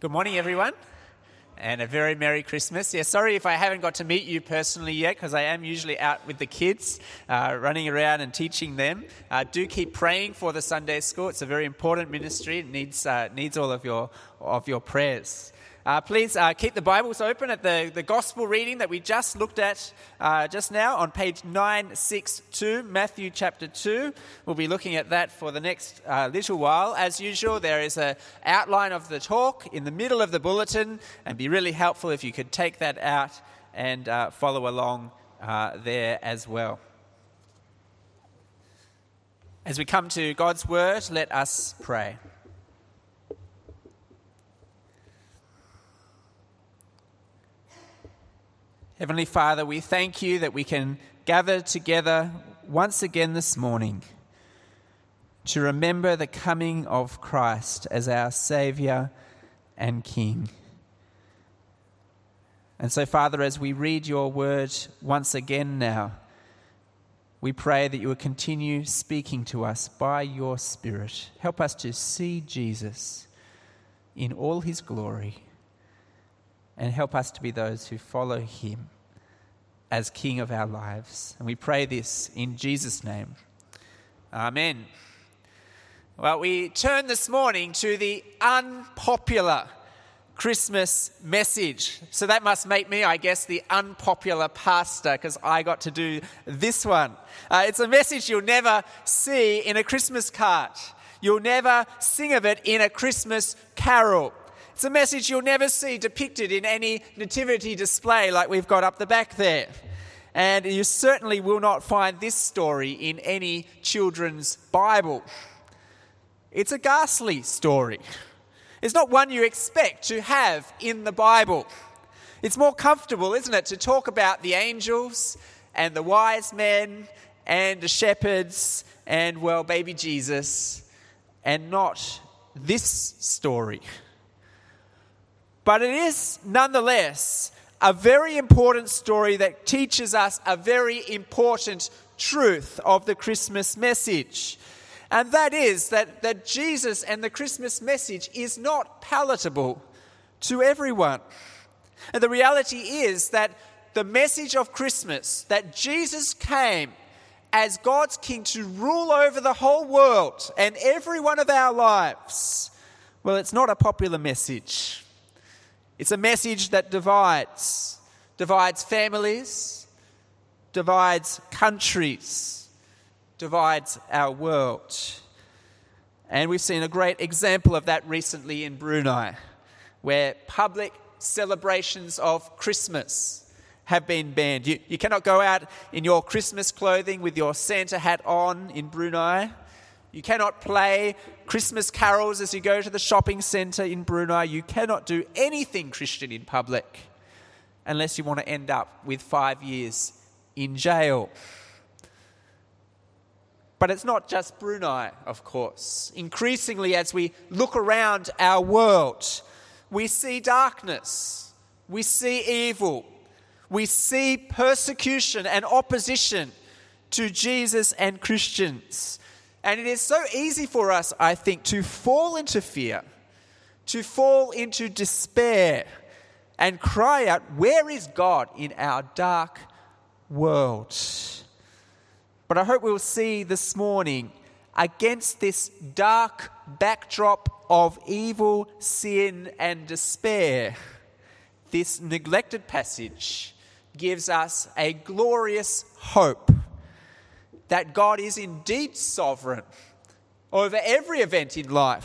Good morning, everyone, and a very Merry Christmas. Yeah, sorry if I haven't got to meet you personally yet, because I am usually out with the kids, running around and teaching them. Do keep praying for the Sunday school. It's a very important ministry. It needs all of your prayers. Please keep the Bibles open at the Gospel reading that we just looked at just now on page 962, Matthew chapter 2. We'll be looking at that for the next little while. As usual, there is an outline of the talk in the middle of the bulletin, and be really helpful if you could take that out and follow along there as well. As we come to God's Word, let us pray. Heavenly Father, we thank you that we can gather together once again this morning to remember the coming of Christ as our Saviour and King. And so, Father, as we read your word once again now, we pray that you will continue speaking to us by your Spirit. Help us to see Jesus in all his glory, and help us to be those who follow him as King of our lives. And we pray this in Jesus' name. Amen. Well, we turn this morning to the unpopular Christmas message. So that must make me, I guess, the unpopular pastor, because I got to do this one. It's a message you'll never see in a Christmas card. You'll never sing of it in a Christmas carol. It's a message you'll never see depicted in any nativity display like we've got up the back there. And you certainly will not find this story in any children's Bible. It's a ghastly story. It's not one you expect to have in the Bible. It's more comfortable, isn't it, to talk about the angels and the wise men and the shepherds and, well, baby Jesus, and not this story. But it is, nonetheless, a very important story that teaches us a very important truth of the Christmas message. And that is that Jesus and the Christmas message is not palatable to everyone. And the reality is that the message of Christmas, that Jesus came as God's King to rule over the whole world and every one of our lives, well, it's not a popular message. It's a message that divides families, divides countries, divides our world. And we've seen a great example of that recently in Brunei, where public celebrations of Christmas have been banned. You cannot go out in your Christmas clothing with your Santa hat on in Brunei. You cannot play Christmas carols as you go to the shopping centre in Brunei. You cannot do anything Christian in public unless you want to end up with 5 years in jail. But it's not just Brunei, of course. Increasingly, as we look around our world, we see darkness, we see evil, we see persecution and opposition to Jesus and Christians. And it is so easy for us, I think, to fall into fear, to fall into despair, and cry out, "Where is God in our dark world?" But I hope we'll see this morning, against this dark backdrop of evil, sin, and despair, this neglected passage gives us a glorious hope that God is indeed sovereign over every event in life,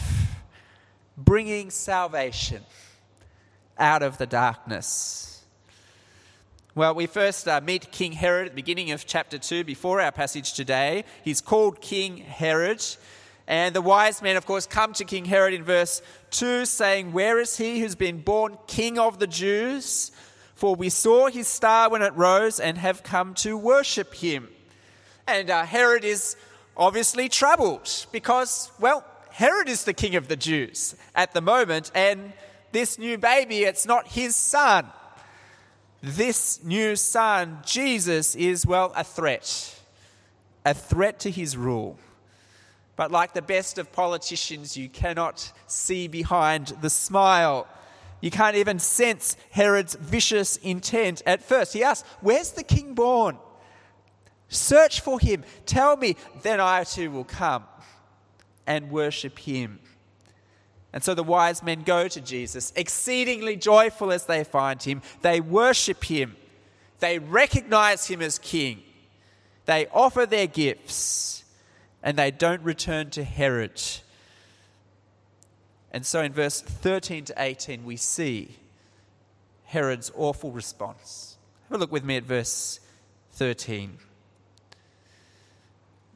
bringing salvation out of the darkness. Well, we first meet King Herod at the beginning of chapter 2 before our passage today. He's called King Herod. And the wise men, of course, come to King Herod in verse 2 saying, "Where is he who's been born King of the Jews? For we saw his star when it rose and have come to worship him." And Herod is obviously troubled because, well, Herod is the king of the Jews at the moment, and this new baby, it's not his son. This new son, Jesus, is, well, a threat to his rule. But like the best of politicians, you cannot see behind the smile. You can't even sense Herod's vicious intent at first. He asks, "Where's the king born? Search for him. Tell me, then I too will come and worship him." And so the wise men go to Jesus, exceedingly joyful as they find him. They worship him. They recognize him as king. They offer their gifts, and they don't return to Herod. And so in verse 13 to 18, we see Herod's awful response. Have a look with me at verse 13.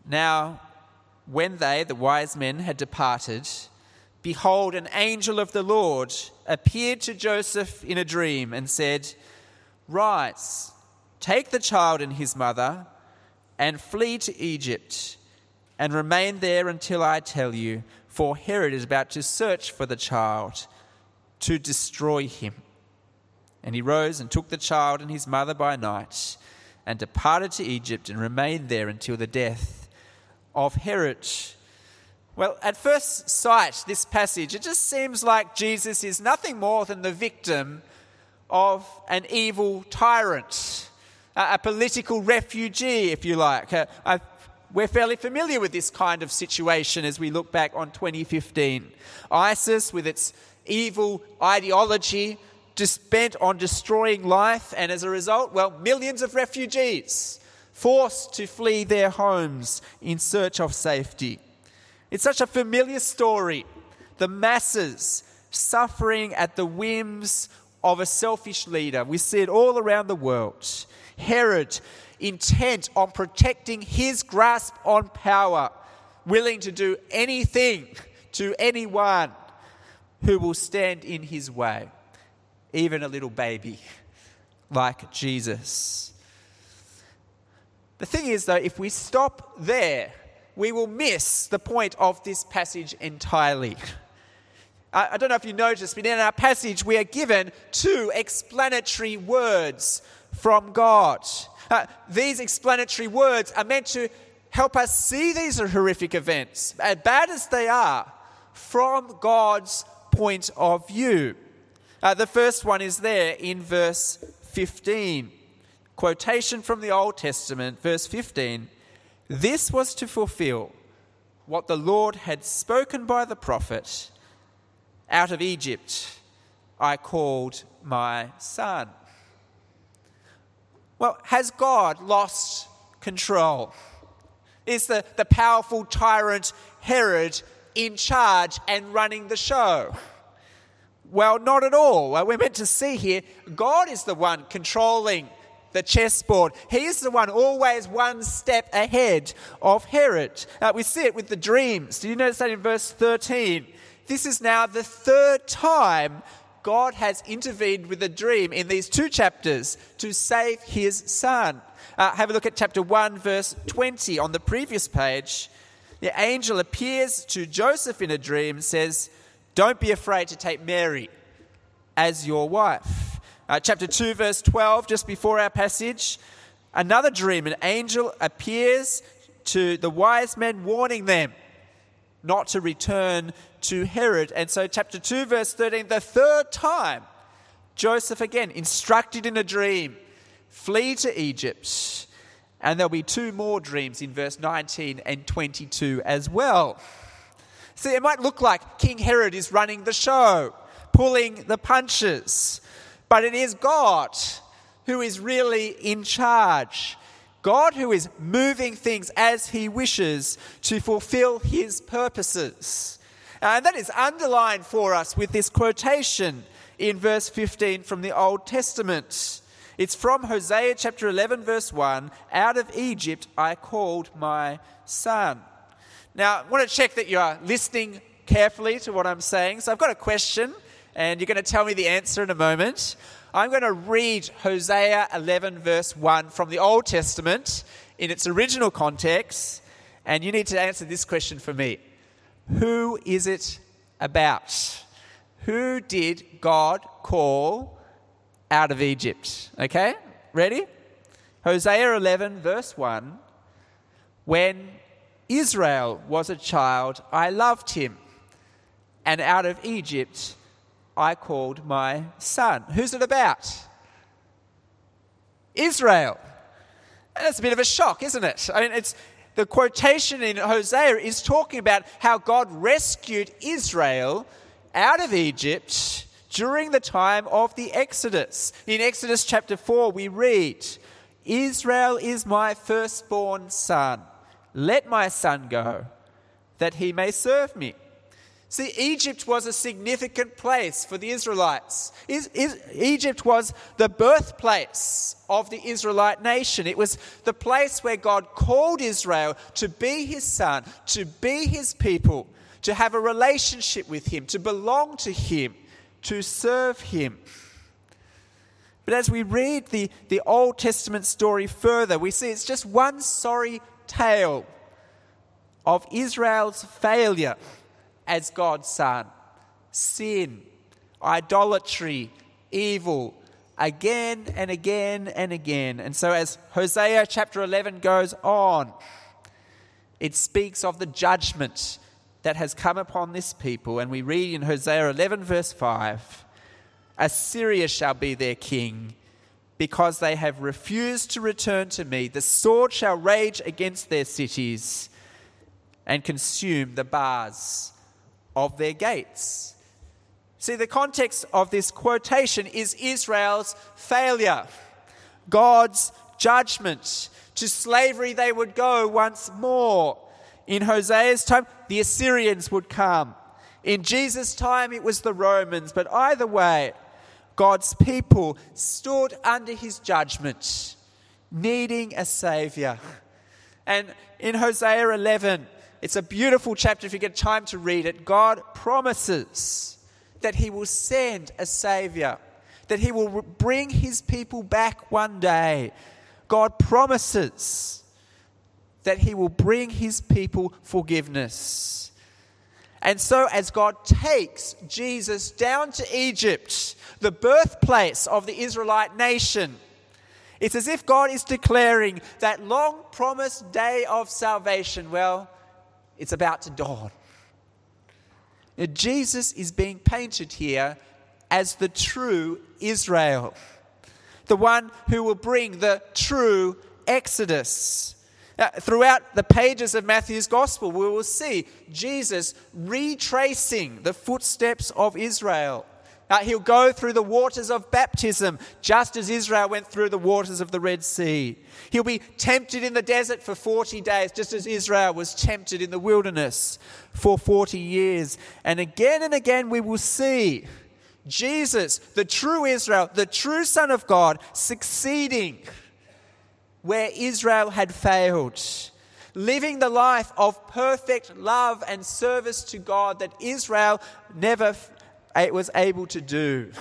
Now, when they, the wise men, had departed, behold, an angel of the Lord appeared to Joseph in a dream and said, "Rise, take the child and his mother, and flee to Egypt, and remain there until I tell you, for Herod is about to search for the child to destroy him." And he rose and took the child and his mother by night, and departed to Egypt, and remained there until the death of Herod. Well, at first sight, this passage, it just seems like Jesus is nothing more than the victim of an evil tyrant, a political refugee, if you like. We're fairly familiar with this kind of situation as we look back on 2015. ISIS, with its evil ideology, just bent on destroying life, and as a result, well, millions of refugees forced to flee their homes in search of safety. It's such a familiar story. The masses suffering at the whims of a selfish leader. We see it all around the world. Herod, intent on protecting his grasp on power, willing to do anything to anyone who will stand in his way, even a little baby like Jesus. The thing is, though, if we stop there, we will miss the point of this passage entirely. I don't know if you noticed, but in our passage we are given two explanatory words from God. These explanatory words are meant to help us see these horrific events, as bad as they are, from God's point of view. The first one is there in verse 15. Quotation from the Old Testament, verse 15. "This was to fulfill what the Lord had spoken by the prophet, 'Out of Egypt I called my son.'" Well, has God lost control? Is the powerful tyrant Herod in charge and running the show? Well, not at all. We're meant to see here, God is the one controlling the chessboard. He is the one always one step ahead of Herod. We see it with the dreams. Do you notice that in verse 13? This is now the third time God has intervened with a dream in these two chapters to save his son. Have a look at chapter 1, verse 20 on the previous page. The angel appears to Joseph in a dream and says, "Don't be afraid to take Mary as your wife." Chapter 2, verse 12, just before our passage, another dream. An angel appears to the wise men, warning them not to return to Herod. And so chapter 2, verse 13, the third time, Joseph again instructed in a dream, "Flee to Egypt." And there'll be two more dreams in verse 19 and 22 as well. See, it might look like King Herod is running the show, pulling the punches, but it is God who is really in charge. God who is moving things as he wishes to fulfill his purposes. And that is underlined for us with this quotation in verse 15 from the Old Testament. It's from Hosea chapter 11, verse 1, "Out of Egypt I called my son." Now, I want to check that you are listening carefully to what I'm saying. So I've got a question, and you're going to tell me the answer in a moment. I'm going to read Hosea 11, verse 1 from the Old Testament in its original context, and you need to answer this question for me. Who is it about? Who did God call out of Egypt? Okay, ready? Hosea 11, verse 1. "When Israel was a child, I loved him, and out of Egypt I called my son. Who's it about? Israel. And it's a bit of a shock, isn't it? I mean, it's the quotation in Hosea is talking about how God rescued Israel out of Egypt during the time of the Exodus. In Exodus chapter 4, we read, "Israel is my firstborn son. Let my son go, that he may serve me." See, Egypt was a significant place for the Israelites. Egypt was the birthplace of the Israelite nation. It was the place where God called Israel to be his son, to be his people, to have a relationship with him, to belong to him, to serve him. But as we read the Old Testament story further, we see it's just one sorry tale of Israel's failure as God's son. Sin, idolatry, evil, again and again and again. And so as Hosea chapter 11 goes on, it speaks of the judgment that has come upon this people. And we read in Hosea 11 verse 5, "Assyria shall be their king, because they have refused to return to me. The sword shall rage against their cities and consume the bars of their gates." See, the context of this quotation is Israel's failure, God's judgment. To slavery they would go once more. In Hosea's time, the Assyrians would come. In Jesus' time, it was the Romans. But either way, God's people stood under his judgment, needing a saviour. And in Hosea 11, it's a beautiful chapter if you get time to read it. God promises that he will send a saviour, that he will bring his people back one day. God promises that he will bring his people forgiveness. And so as God takes Jesus down to Egypt, the birthplace of the Israelite nation, it's as if God is declaring that long-promised day of salvation, well, it's about to dawn. Now, Jesus is being painted here as the true Israel, the one who will bring the true Exodus. Throughout the pages of Matthew's Gospel, we will see Jesus retracing the footsteps of Israel. He'll go through the waters of baptism, just as Israel went through the waters of the Red Sea. He'll be tempted in the desert for 40 days, just as Israel was tempted in the wilderness for 40 years. And again we will see Jesus, the true Israel, the true Son of God, succeeding where Israel had failed, living the life of perfect love and service to God that Israel never was able to do.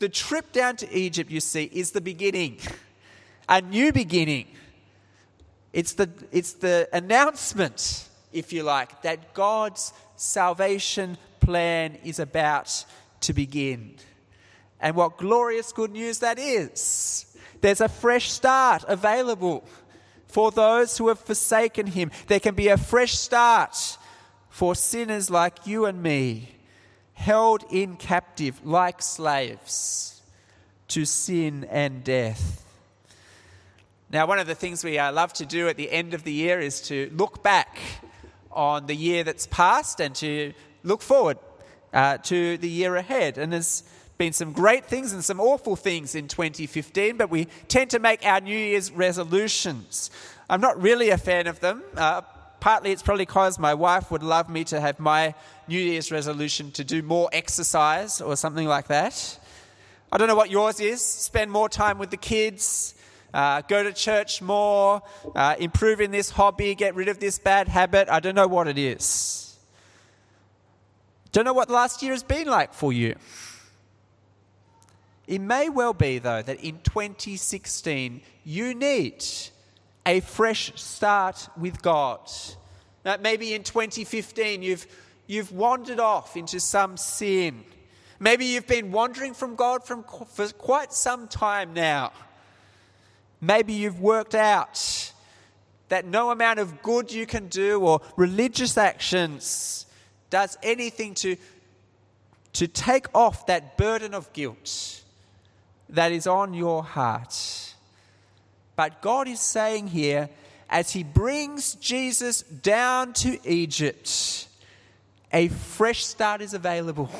The trip down to Egypt, you see, is the beginning, a new beginning. It's the announcement, if you like, that God's salvation plan is about to begin. And what glorious good news that is. There's a fresh start available for those who have forsaken him. There can be a fresh start for sinners like you and me, held in captive like slaves to sin and death. Now, one of the things we love to do at the end of the year is to look back on the year that's passed and to look forward to the year ahead. And there's been some great things and some awful things in 2015, but we tend to make our New Year's resolutions. I'm not really a fan of them. Partly it's probably because my wife would love me to have my New Year's resolution to do more exercise or something like that. I don't know what yours is. Spend more time with the kids, go to church more, improve in this hobby, get rid of this bad habit. I don't know what it is. Don't know what last year has been like for you. It may well be, though, that in 2016 you need a fresh start with God. Now, maybe in 2015 you've wandered off into some sin. Maybe you've been wandering from God for quite some time now. Maybe you've worked out that no amount of good you can do or religious actions does anything to to take off that burden of guilt that is on your heart. But God is saying here, as he brings Jesus down to Egypt, a fresh start is available.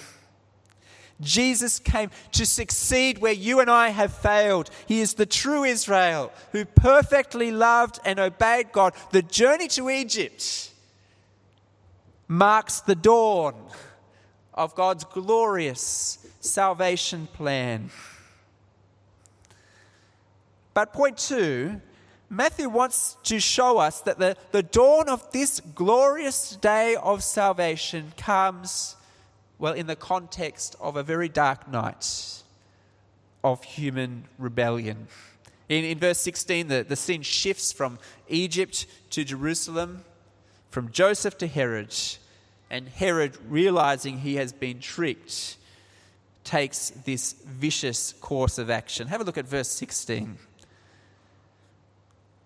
Jesus came to succeed where you and I have failed. He is the true Israel who perfectly loved and obeyed God. The journey to Egypt marks the dawn of God's glorious salvation plan. But point two, Matthew wants to show us that the dawn of this glorious day of salvation comes, well, in the context of a very dark night of human rebellion. In verse 16, the scene shifts from Egypt to Jerusalem, from Joseph to Herod, and Herod, realizing he has been tricked, takes this vicious course of action. Have a look at verse 16.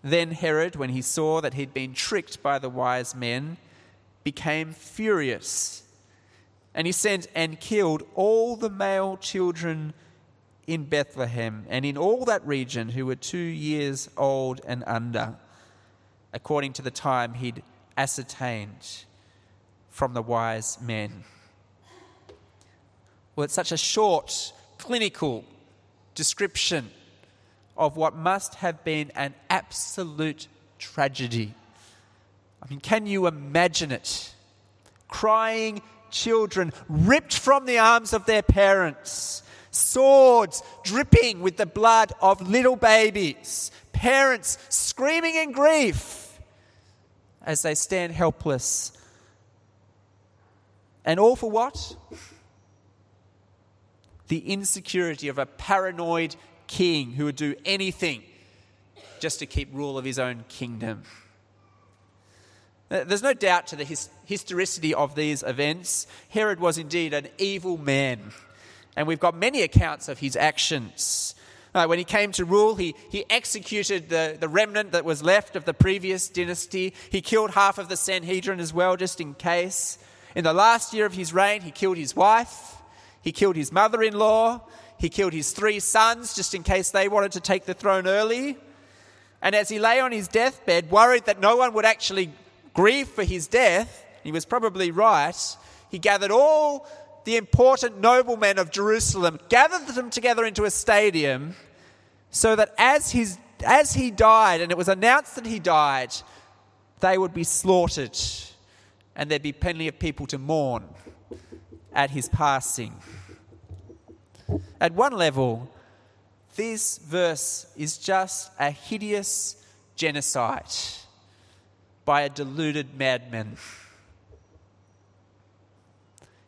Then Herod, when he saw that he'd been tricked by the wise men, became furious, and he sent and killed all the male children in Bethlehem and in all that region who were 2 years old and under, according to the time he'd ascertained from the wise men. Well, it's such a short, clinical description of what must have been an absolute tragedy. I mean, can you imagine it? Crying children ripped from the arms of their parents, swords dripping with the blood of little babies, parents screaming in grief as they stand helpless. And all for what? The insecurity of a paranoid king who would do anything just to keep rule of his own kingdom. There's no doubt to the historicity of these events. Herod was indeed an evil man, and we've got many accounts of his actions. When he came to rule, he executed the remnant that was left of the previous dynasty. He killed half of the Sanhedrin as well, just in case. In the last year of his reign, he killed his wife, he killed his mother-in-law, he killed his 3 sons, just in case they wanted to take the throne early. And as he lay on his deathbed, worried that no one would actually grieve for his death, he was probably right, he gathered all the important noblemen of Jerusalem, gathered them together into a stadium, so that as he died, and it was announced that he died, they would be slaughtered, and there'd be plenty of people to mourn at his passing. At one level, this verse is just a hideous genocide by a deluded madman.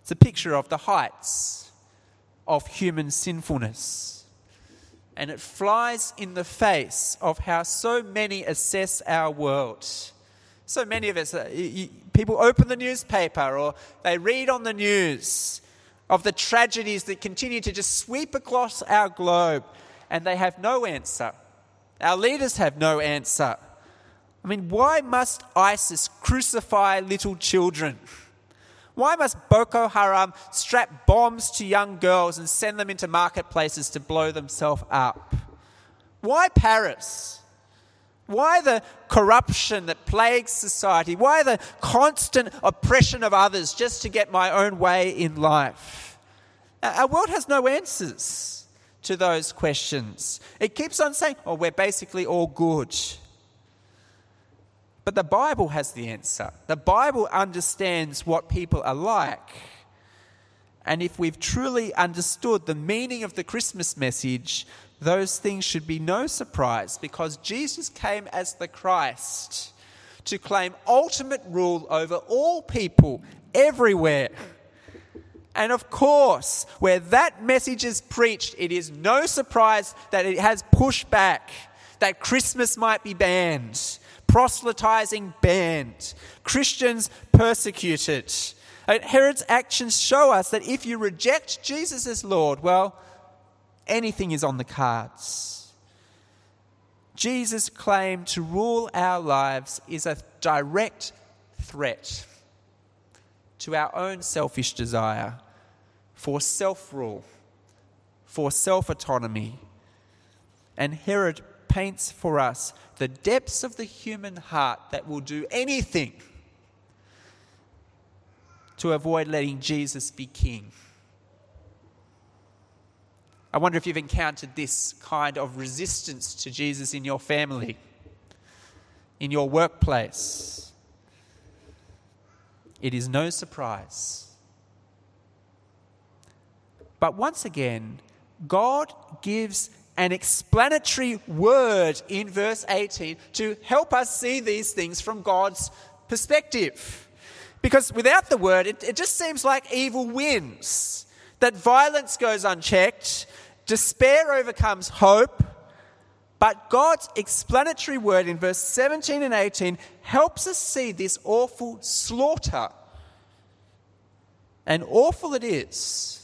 It's a picture of the heights of human sinfulness, and it flies in the face of how so many assess our world. So many of us, people open the newspaper or they read on the news of the tragedies that continue to just sweep across our globe, and they have no answer. Our leaders have no answer. I mean, why must ISIS crucify little children? Why must Boko Haram strap bombs to young girls and send them into marketplaces to blow themselves up? Why Paris? Why the corruption that plagues society? Why the constant oppression of others just to get my own way in life? Our world has no answers to those questions. It keeps on saying, oh, we're basically all good. But the Bible has the answer. The Bible understands what people are like. And if we've truly understood the meaning of the Christmas message, those things should be no surprise, because Jesus came as the Christ to claim ultimate rule over all people everywhere. And of course, where that message is preached, it is no surprise that it has pushback, that Christmas might be banned, proselytizing banned, Christians persecuted. And Herod's actions show us that if you reject Jesus as Lord, well, anything is on the cards. Jesus' claim to rule our lives is a direct threat to our own selfish desire for self-rule, for self-autonomy. And Herod paints for us the depths of the human heart that will do anything to avoid letting Jesus be king. I wonder if you've encountered this kind of resistance to Jesus in your family, in your workplace. It is no surprise. But once again, God gives an explanatory word in verse 18 to help us see these things from God's perspective. Because without the word, it just seems like evil wins, that violence goes unchecked, despair overcomes hope, but God's explanatory word in verse 17 and 18 helps us see this awful slaughter. And awful it is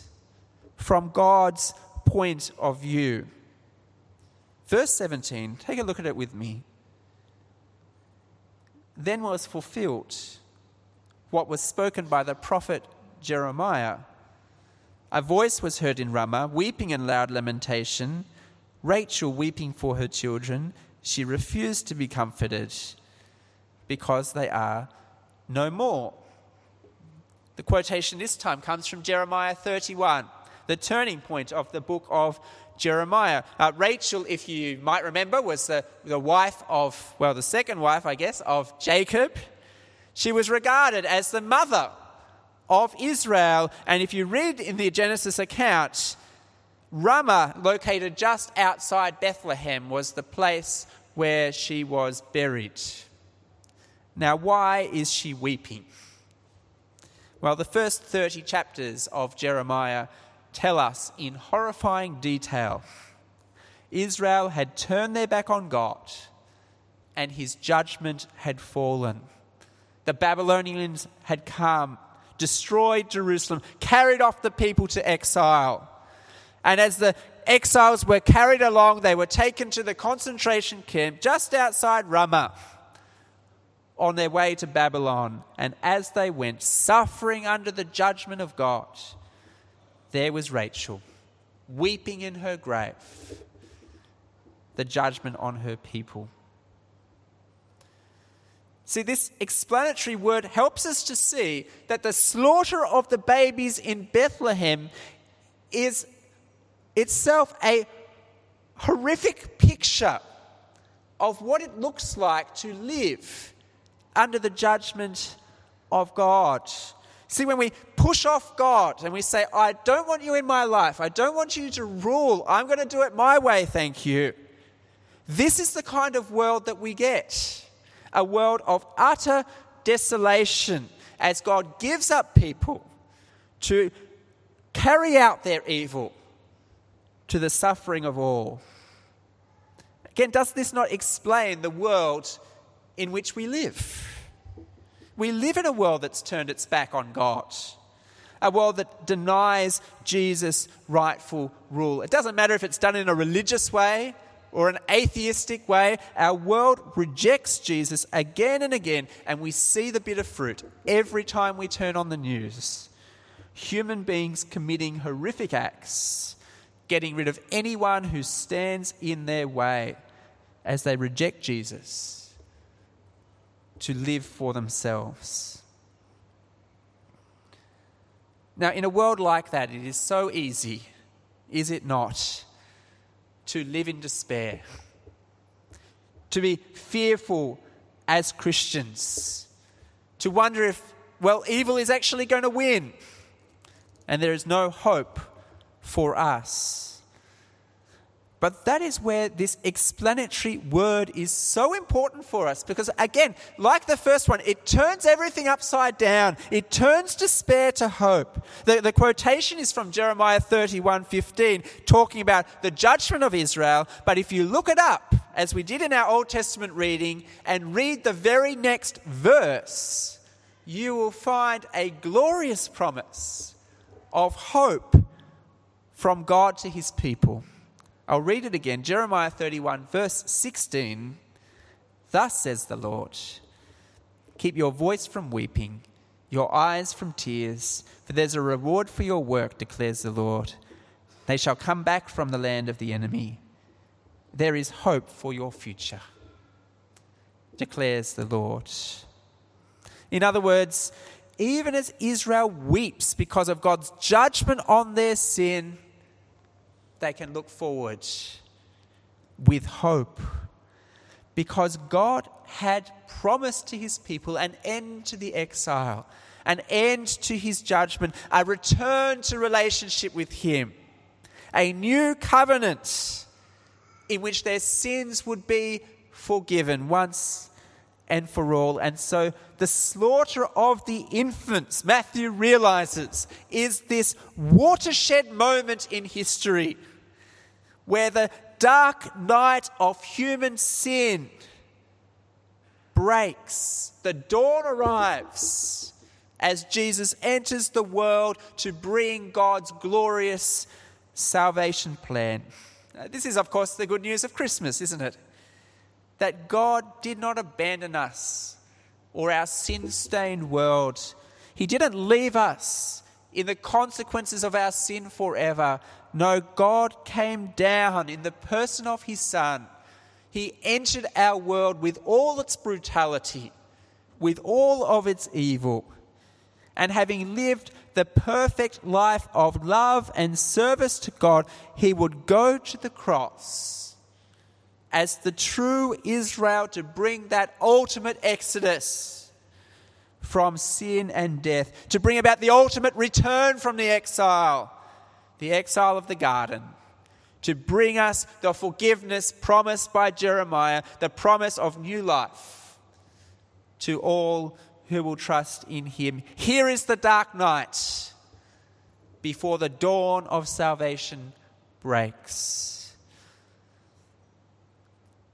from God's point of view. Verse 17, take a look at it with me. Then was fulfilled what was spoken by the prophet Jeremiah. A voice was heard in Ramah, weeping and loud lamentation. Rachel weeping for her children. She refused to be comforted because they are no more. The quotation this time comes from Jeremiah 31, the turning point of the book of Jeremiah. Rachel, if you might remember, was the wife of, well, the second wife, I guess, of Jacob. She was regarded as the mother of Israel. And if you read in the Genesis account, Ramah, located just outside Bethlehem, was the place where she was buried. Now, why is she weeping? Well, the first 30 chapters of Jeremiah tell us in horrifying detail, Israel had turned their back on God and his judgment had fallen. The Babylonians had come, destroyed Jerusalem, carried off the people to exile. And as the exiles were carried along, they were taken to the concentration camp just outside Ramah on their way to Babylon. And as they went, suffering under the judgment of God, there was Rachel, weeping in her grave, the judgment on her people. See, this explanatory word helps us to see that the slaughter of the babies in Bethlehem is itself a horrific picture of what it looks like to live under the judgment of God. See, when we push off God and we say, I don't want you in my life, I don't want you to rule, I'm going to do it my way, thank you. This is the kind of world that we get. A world of utter desolation as God gives up people to carry out their evil to the suffering of all. Again, does this not explain the world in which we live? We live in a world that's turned its back on God, a world that denies Jesus' rightful rule. It doesn't matter if it's done in a religious way or an atheistic way. Our world rejects Jesus again and again, and we see the bitter fruit every time we turn on the news. Human beings committing horrific acts, getting rid of anyone who stands in their way as they reject Jesus to live for themselves. Now, in a world like that, it is so easy, is it not, to live in despair, to be fearful as Christians, to wonder if, well, evil is actually going to win and there is no hope for us. But that is where this explanatory word is so important for us, because again, like the first one, it turns everything upside down. It turns despair to hope. The quotation is from Jeremiah 31:15, talking about the judgment of Israel. But if you look it up, as we did in our Old Testament reading, and read the very next verse, you will find a glorious promise of hope from God to his people. I'll read it again. Jeremiah 31, verse 16. Thus says the Lord, keep your voice from weeping your eyes from tears, for there's a reward for your work, declares the Lord. They shall come back from the land of the enemy. There is hope for your future, declares the Lord. In other words, even as Israel weeps because of God's judgment on their sin, they can look forward with hope, because God had promised to his people an end to the exile, an end to his judgment, a return to relationship with him, a new covenant in which their sins would be forgiven once and for all. And so the slaughter of the infants, Matthew realizes, is this watershed moment in history where the dark night of human sin breaks. The dawn arrives as Jesus enters the world to bring God's glorious salvation plan. This is, of course, the good news of Christmas, isn't it? That God did not abandon us or our sin-stained world. He didn't leave us in the consequences of our sin forever. No, God came down in the person of his Son. He entered our world with all its brutality, with all of its evil. And having lived the perfect life of love and service to God, he would go to the cross as the true Israel to bring that ultimate exodus from sin and death, to bring about the ultimate return from the exile of the garden, to bring us the forgiveness promised by Jeremiah, the promise of new life to all who will trust in him. Here is the dark night before the dawn of salvation breaks.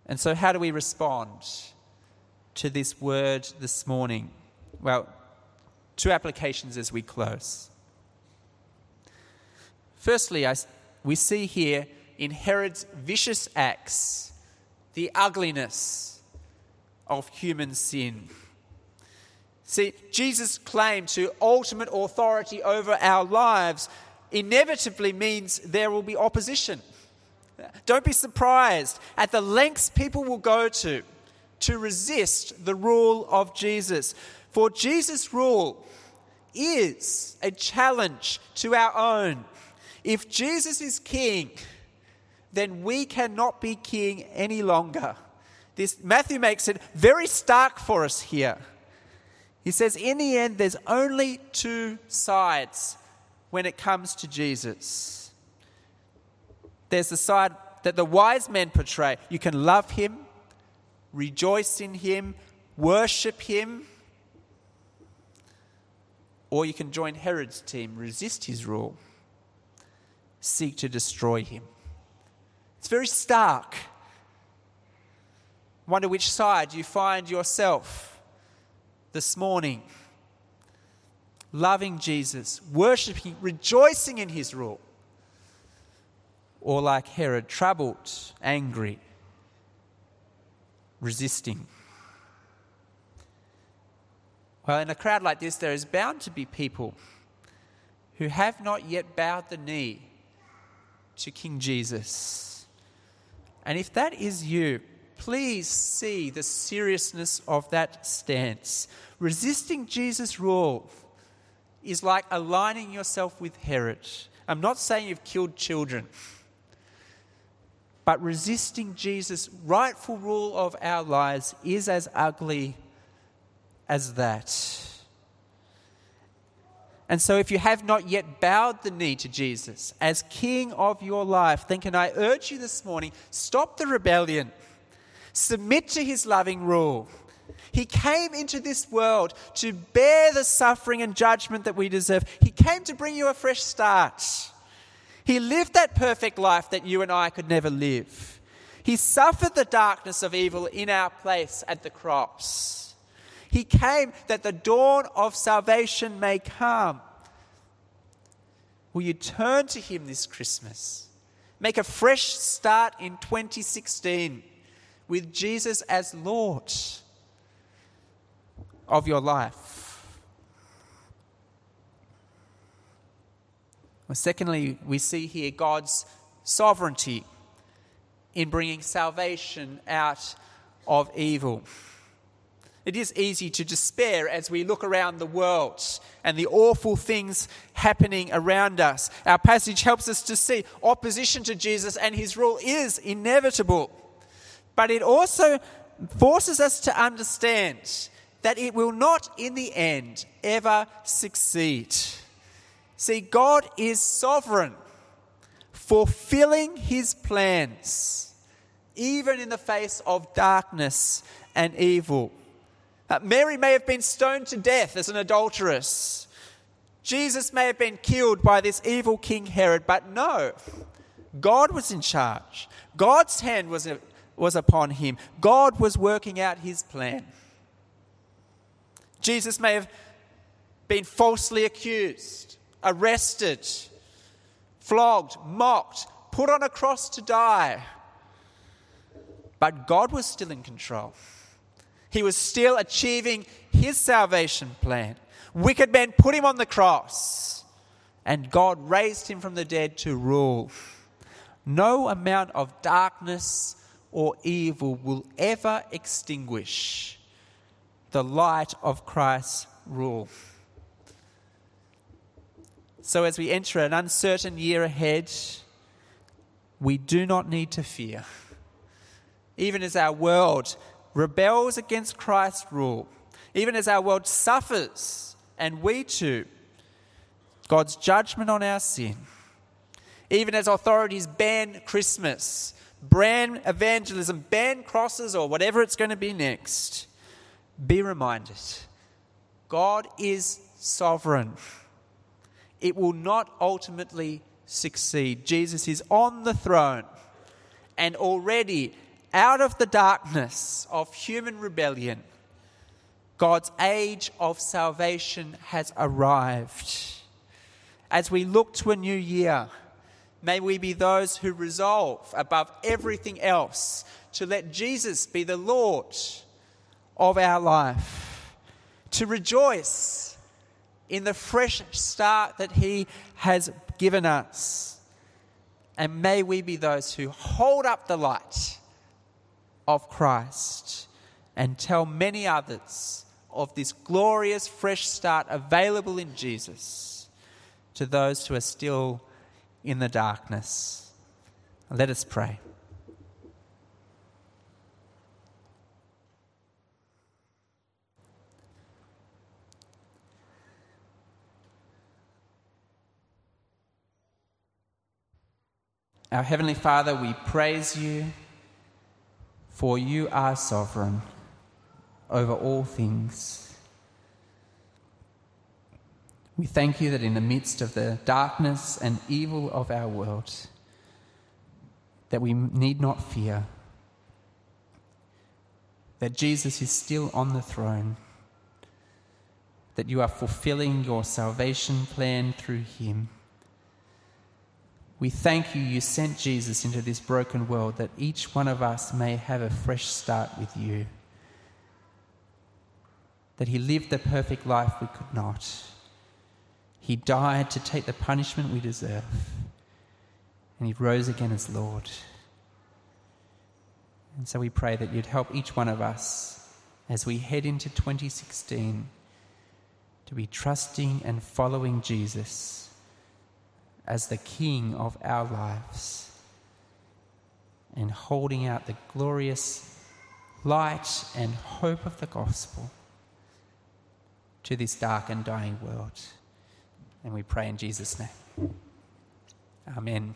And so how do we respond to this word this morning? Well, two applications as we close. Firstly, we see here in Herod's vicious acts the ugliness of human sin. See, Jesus' claim to ultimate authority over our lives inevitably means there will be opposition. Don't be surprised at the lengths people will go to resist the rule of Jesus. For Jesus' rule is a challenge to our own. If Jesus is king, then we cannot be king any longer. Matthew makes it very stark for us here. He says, in the end, there's only two sides when it comes to Jesus. There's the side that the wise men portray. You can love him, rejoice in him, worship him, or you can join Herod's team, resist his rule, seek to destroy him. It's very stark. Wonder which side you find yourself this morning. Loving Jesus, worshipping, rejoicing in his rule, or like Herod, troubled, angry, resisting. Well, in a crowd like this, there is bound to be people who have not yet bowed the knee to King Jesus. And if that is you, please see the seriousness of that stance. Resisting Jesus' rule is like aligning yourself with Herod. I'm not saying you've killed children, but resisting Jesus' rightful rule of our lives is as ugly as that. And so if you have not yet bowed the knee to Jesus as king of your life, then can I urge you this morning, stop the rebellion. Submit to his loving rule. He came into this world to bear the suffering and judgment that we deserve. He came to bring you a fresh start. He lived that perfect life that you and I could never live. He suffered the darkness of evil in our place at the cross. He came that the dawn of salvation may come. Will you turn to him this Christmas? Make a fresh start in 2016. With Jesus as Lord of your life. Well, secondly, we see here God's sovereignty in bringing salvation out of evil. It is easy to despair as we look around the world and the awful things happening around us. Our passage helps us to see opposition to Jesus and his rule is inevitable. But it also forces us to understand that it will not in the end ever succeed. See, God is sovereign, fulfilling his plans, even in the face of darkness and evil. Mary may have been stoned to death as an adulteress. Jesus may have been killed by this evil King Herod, but no, God was in charge. God's hand was upon him. God was working out his plan. Jesus may have been falsely accused, arrested, flogged, mocked, put on a cross to die. But God was still in control. He was still achieving his salvation plan. Wicked men put him on the cross, and God raised him from the dead to rule. No amount of darkness or evil will ever extinguish the light of Christ's rule. So as we enter an uncertain year ahead, we do not need to fear. Even as our world rebels against Christ's rule, even as our world suffers, and we too, God's judgment on our sin, even as authorities ban Christmas, ban evangelism, ban crosses, or whatever it's going to be next, be reminded, God is sovereign. It will not ultimately succeed. Jesus is on the throne, and already out of the darkness of human rebellion, God's age of salvation has arrived. As we look to a new year, may we be those who resolve above everything else to let Jesus be the Lord of our life, to rejoice in the fresh start that he has given us. And may we be those who hold up the light of Christ and tell many others of this glorious fresh start available in Jesus to those who are still in the darkness. Let us pray. Our Heavenly Father, we praise you, for you are sovereign over all things. We thank you that in the midst of the darkness and evil of our world, that we need not fear, that Jesus is still on the throne, that you are fulfilling your salvation plan through him. We thank you, you sent Jesus into this broken world that each one of us may have a fresh start with you. That he lived the perfect life we could not. He died to take the punishment we deserve. And he rose again as Lord. And so we pray that you'd help each one of us as we head into 2016 to be trusting and following Jesus as the King of our lives and holding out the glorious light and hope of the gospel to this dark and dying world. And we pray in Jesus' name. Amen.